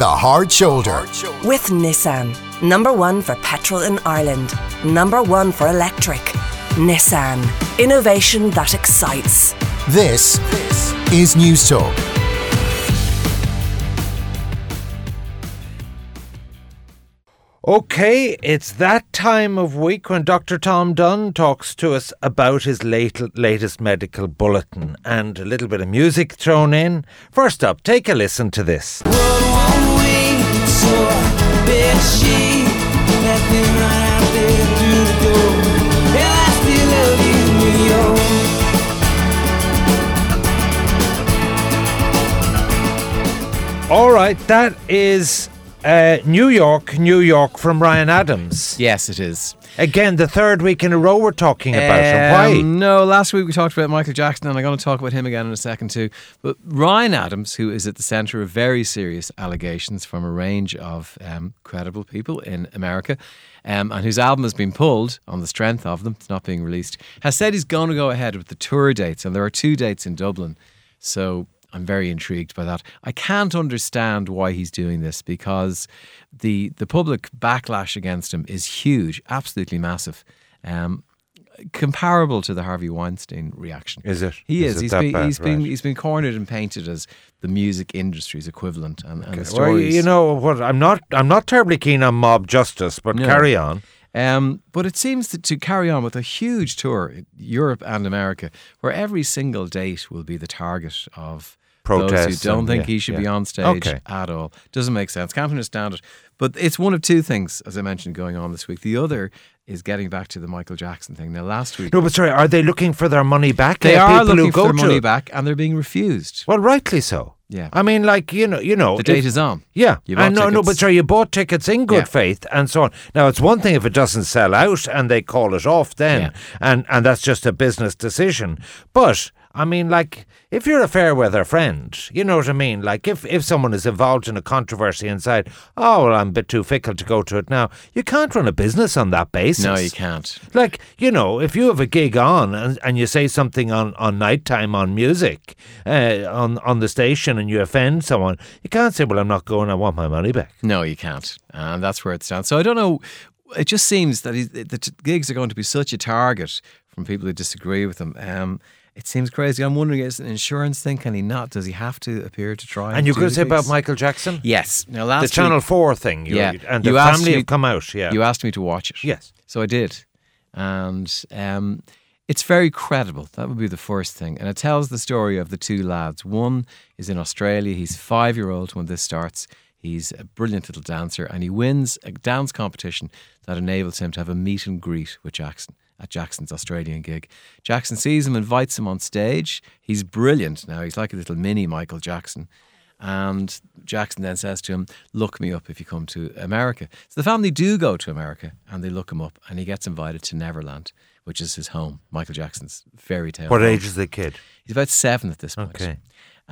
The Hard Shoulder. With Nissan. Number one for petrol in Ireland. Number one for electric. Nissan. Innovation that excites. This is Newstalk. Okay, it's that time of week when Dr. Tom Dunn talks to us about his latest medical bulletin, and a little bit of music thrown in. First up, take a listen to this. All right, that is New York from Ryan Adams. Yes, it is. Again, the third week in a row we're talking about him. Why? No, last week we talked about Michael Jackson, and I'm going to talk about him again in a second too. But Ryan Adams, who is at the centre of very serious allegations from a range of credible people in America, and whose album has been pulled on the strength of them, it's not being released, has said he's going to go ahead with the tour dates, and there are 2 dates in Dublin. So I'm very intrigued by that. I can't understand why he's doing this, because the public backlash against him is huge, absolutely massive, comparable to the Harvey Weinstein reaction. Is it? He is. He's been cornered and painted as the music industry's equivalent. And the stories. Well, you know what? I'm not terribly keen on mob justice, but no. Carry on. But it seems that to carry on with a huge tour in Europe and America, where every single date will be the target of protests, those who don't think he should be on stage at all. Doesn't make sense. Can't understand it. But it's one of 2 things, as I mentioned, going on this week. The other is getting back to the Michael Jackson thing. Now, last week... No, but sorry, are they looking for their money back? They are looking for their money back, and they're being refused. Well, rightly so. Yeah. I mean, like, you know... The date is on. Yeah. You bought tickets in good faith and so on. Now, it's one thing if it doesn't sell out and they call it off then, and that's just a business decision. But... I mean, like, if you're a fair weather friend, you know what I mean? Like, if someone is involved in a controversy and said, oh, well, I'm a bit too fickle to go to it now, you can't run a business on that basis. No, you can't. Like, you know, if you have a gig on and you say something on nighttime on music, on the station, and you offend someone, you can't say, well, I'm not going, I want my money back. No, you can't. And that's where it stands. So I don't know. It just seems that the gigs are going to be such a target from people who disagree with them. It seems crazy. I'm wondering, is it an insurance thing? Can he not? Does he have to appear to try? And you're going to say about Michael Jackson? Yes. Now, last week, Channel 4 thing. And the family have come out. Yeah. You asked me to watch it. Yes. So I did. And it's very credible. That would be the first thing. And it tells the story of the 2 lads. One is in Australia. He's 5-year-old when this starts. He's a brilliant little dancer. And he wins a dance competition that enables him to have a meet and greet with Jackson at Jackson's Australian gig. Jackson sees him, invites him on stage. He's brilliant now. He's like a little mini Michael Jackson. And Jackson then says to him, look me up if you come to America. So the family do go to America, and they look him up, and he gets invited to Neverland, which is his home, Michael Jackson's fairy tale. What age is the kid? He's about 7 at this point. Okay.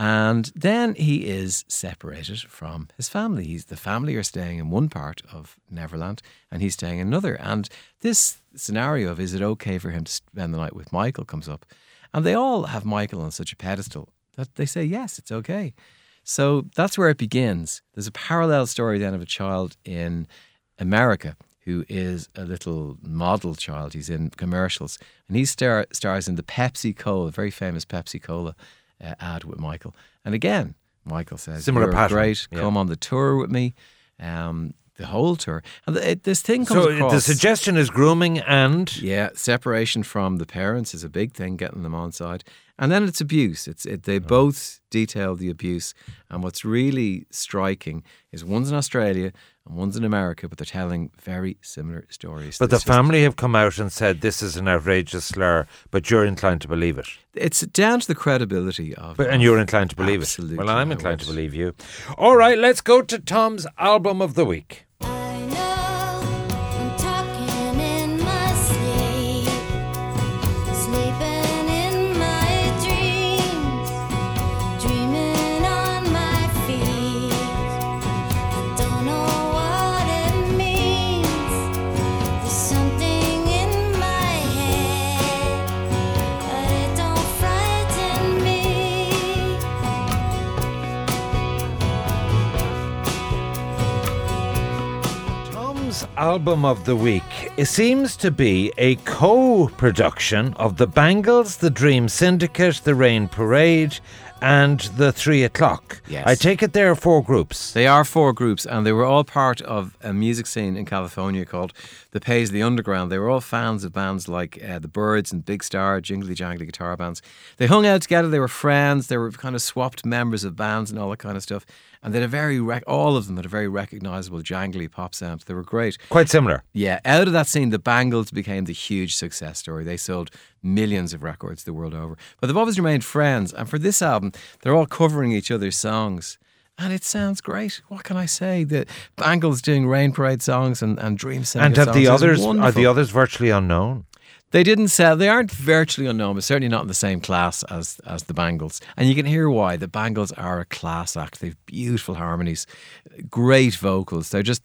And then he is separated from his family. The family are staying in one part of Neverland, and he's staying in another. And this scenario of, is it okay for him to spend the night with Michael, comes up. And they all have Michael on such a pedestal that they say, yes, it's okay. So that's where it begins. There's a parallel story then of a child in America who is a little model child. He's in commercials. And he stars in the Pepsi Cola, very famous Pepsi Cola ad with Michael. And again, Michael says, similar pattern. Great, come on the tour with me, the whole tour. And this thing comes across. So the suggestion is grooming and... Yeah, separation from the parents is a big thing, getting them on side. And then it's abuse. They both detail the abuse. And what's really striking is one's in Australia and one's in America, but they're telling very similar stories. But the family have come out and said this is an outrageous slur, but you're inclined to believe it. It's down to the credibility of... and you're inclined to believe it. Well, I'm inclined to believe you. All right, let's go to Tom's album of the week. Bangles' Album of the Week seems to be a co-production of The Bangles, The Dream Syndicate, The Rain Parade and The 3 O'Clock. Yes. I take it there are four groups. They are four groups, and they were all part of a music scene in California called the Paisley Underground. They were all fans of bands like The Birds and Big Star, jingly jangly guitar bands. They hung out together, they were friends, they were kind of swapped members of bands and all that kind of stuff. And they had a very, all of them had a very recognisable jangly pop sound. They were great. Quite similar. Yeah. Out of that scene, the Bangles became the huge success story. They sold millions of records the world over. But they've always remained friends. And for this album, they're all covering each other's songs. And it sounds great. What can I say? The Bangles doing Rain Parade songs and Dream Syndicate songs. And are the others virtually unknown? They didn't sell. They aren't virtually unknown, but certainly not in the same class as the Bangles. And you can hear why. The Bangles are a class act. They've beautiful harmonies, great vocals. They're just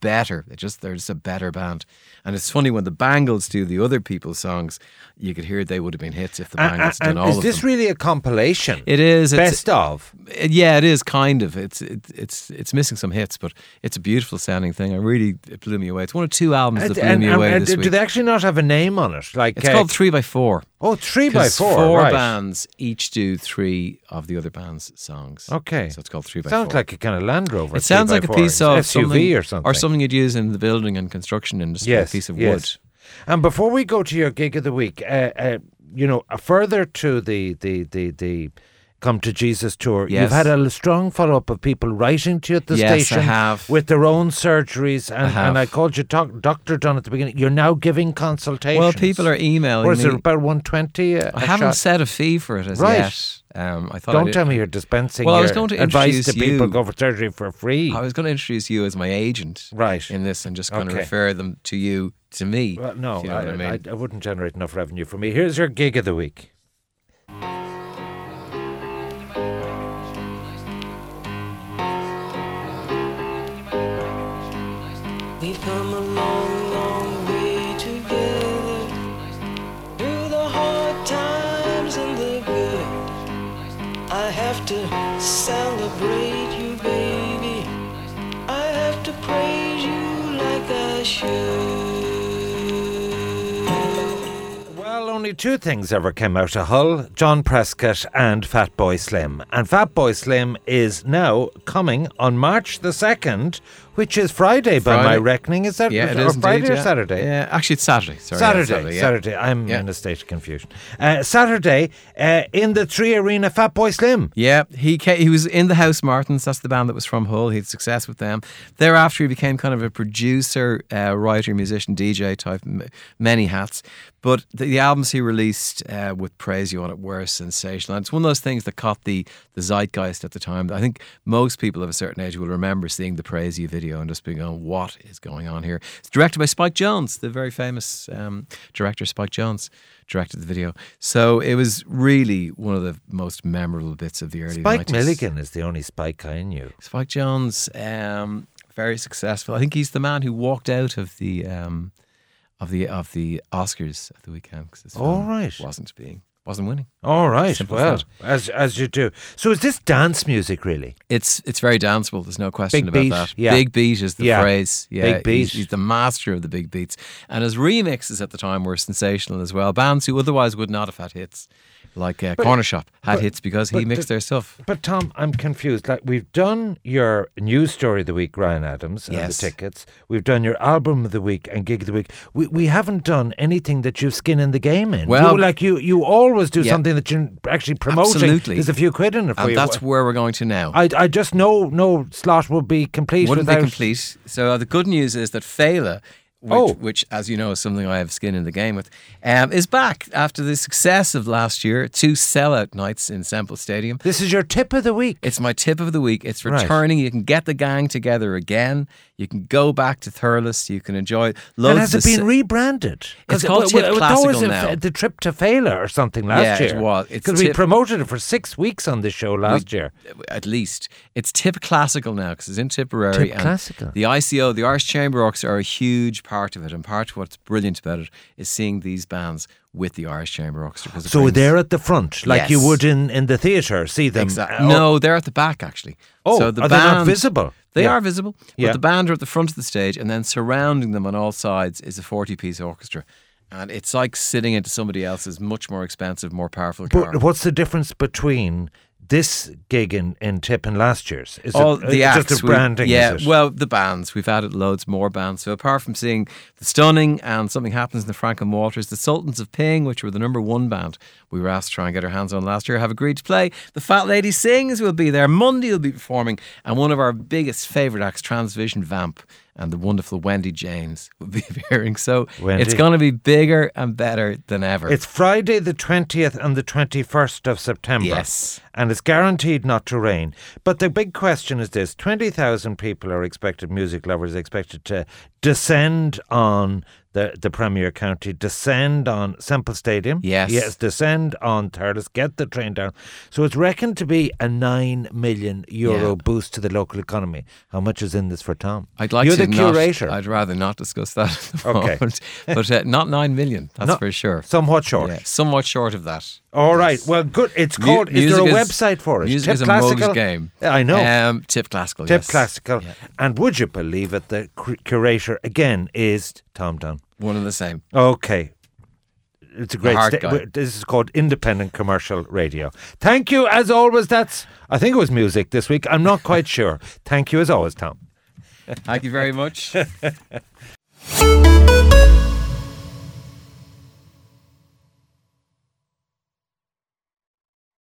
better. They're just a better band. And it's funny when the Bangles do the other people's songs, you could hear they would have been hits if the Bangles had done all of them. Is this really a compilation? It is. Best of. Yeah, it is kind of. It's missing some hits, but it's a beautiful sounding thing. It blew me away. It's one of two albums that blew me away this week. Do they actually not have a name on it? Like, it's called 3x4. Oh, 3x4. Four right. Bands each do three of the other band's sonds. Okay. So it's called 3x4. Sounds like a kind of Land Rover. It sounds like a piece of SUV something, or something. Or something you'd use in the building and construction industry. Yes, a piece of wood. And before we go to your gig of the week, further to the Come to Jesus tour. Yes. You've had a strong follow-up of people writing to you at the station. I have. With their own surgeries. And I called you Dr. Dunn at the beginning. You're now giving consultations. Well, people are emailing me. Or is it about 120? I haven't set a fee for it as yet. Don't tell me you're dispensing your advice to people go for surgery for free. I was going to introduce you as my agent in this and just kind of refer them to you, to me. Well, no, you know I wouldn't generate enough revenue for me. Here's your gig of the week. We've come a long, long way together, through the hard times and the good. I have to celebrate you, baby. I have to praise you like I should. Well, only two things ever came out of Hull, John Prescott and Fatboy Slim. And Fatboy Slim is now coming on March the 2nd, which is Friday by my reckoning. Is that or Saturday? Yeah, actually it's Saturday. Saturday. I'm in a state of confusion. Saturday in the 3 Arena, Fatboy Slim. Yeah, he was in the House Martins. That's the band that was from Hull. He had success with them. Thereafter, he became kind of a producer, writer, musician, DJ type, many hats. But the albums he released with Praise You on it were sensational. And it's one of those things that caught the zeitgeist at the time. I think most people of a certain age will remember seeing the Praise You video and just being going, what is going on here? It's directed by Spike Jones, the very famous director. Spike Jones directed the video. So it was really one of the most memorable bits of the early 90s. Spike Milligan is the only Spike I knew. Spike Jones, very successful. I think he's the man who walked out of the Oscars at the weekend because his film wasn't winning. All right. Simple well, as you do. So is this dance music really? It's very danceable. There's no question about that. Yeah. Big beat is the phrase. Yeah, big beat. He's the master of the big beats. And his remixes at the time were sensational as well. Bands who otherwise would not have had hits, like Corner Shop, had hits because he mixed their stuff. But Tom, I'm confused. Like, we've done your news story of the week, Ryan Adams, and the tickets. We've done your album of the week and gig of the week. We haven't done anything that you've skin in the game in. Well, you always do something that you're actually promoting. Absolutely. There's a few quid in it for you. And that's where we're going to now. I just know no slot would be complete. Wouldn't be complete. So the good news is that Fela, which as you know is something I have skin in the game with, is back after the success of last year. 2 sellout nights in Semple Stadium. This is your tip of the week. It's my tip of the week. It's returning. Right. You can get the gang together again. You can go back to Thurles. You can enjoy loads. And has it been rebranded? It's called Tip Classical now. The trip to Fela or something last year. Yeah, it was. Because we promoted it for 6 weeks on this show last year. At least. It's Tip Classical now because it's in Tipperary. Tip Classical. The ICO, the Irish Chamber Orchestra, are a huge part of it, and part of what's brilliant about it is seeing these bands with the Irish Chamber Orchestra. So they're at the front, like yes. you would in the theatre, see them? Exactly. No, they're at the back, actually. Oh, so the are band, they not visible? They yeah. are visible, but yeah. the band are at the front of the stage, and then surrounding them on all sides is a 40-piece orchestra. And it's like sitting into somebody else's much more expensive, more powerful car. But what's the difference between this gig in Tip and last year's? Is all it the acts, just a branding? Yeah, is it? Well, the bands. We've added loads more bands. So apart from seeing The Stunning and Something Happens in The Frank and Walters, The Sultans of Ping, which were the #1 band we were asked to try and get our hands on last year, have agreed to play. The Fat Lady Sings will be there. Monday will be performing. And one of our biggest favourite acts, Transvision Vamp, and the wonderful Wendy James will be appearing. So Wendy. It's going to be bigger and better than ever. It's Friday the 20th and the 21st of September. Yes. And it's guaranteed not to rain. But the big question is this. 20,000 people are expected, music lovers are expected to descend on the Premier County, descend on Semple Stadium. Yes. Yes, descend on Thurles, get the train down. So it's reckoned to be a €9 million boost to the local economy. How much is in this for Tom? I'd like You're to the curator. I'd rather not discuss that at the okay. moment. But not 9 million, that's for sure. Somewhat short. Yeah, somewhat short of that. All right. Well, good. It's called. Is there a website for it? Music Tip is a Classical? Mug's game. I know. Tip Classical. Tip yes. Classical. Yeah. And would you believe it? The curator again is Tom Dunn. One and the same. Okay. It's a great guy. This is called independent commercial radio. Thank you as always. I think it was music this week. I'm not quite sure. Thank you as always, Tom. Thank you very much.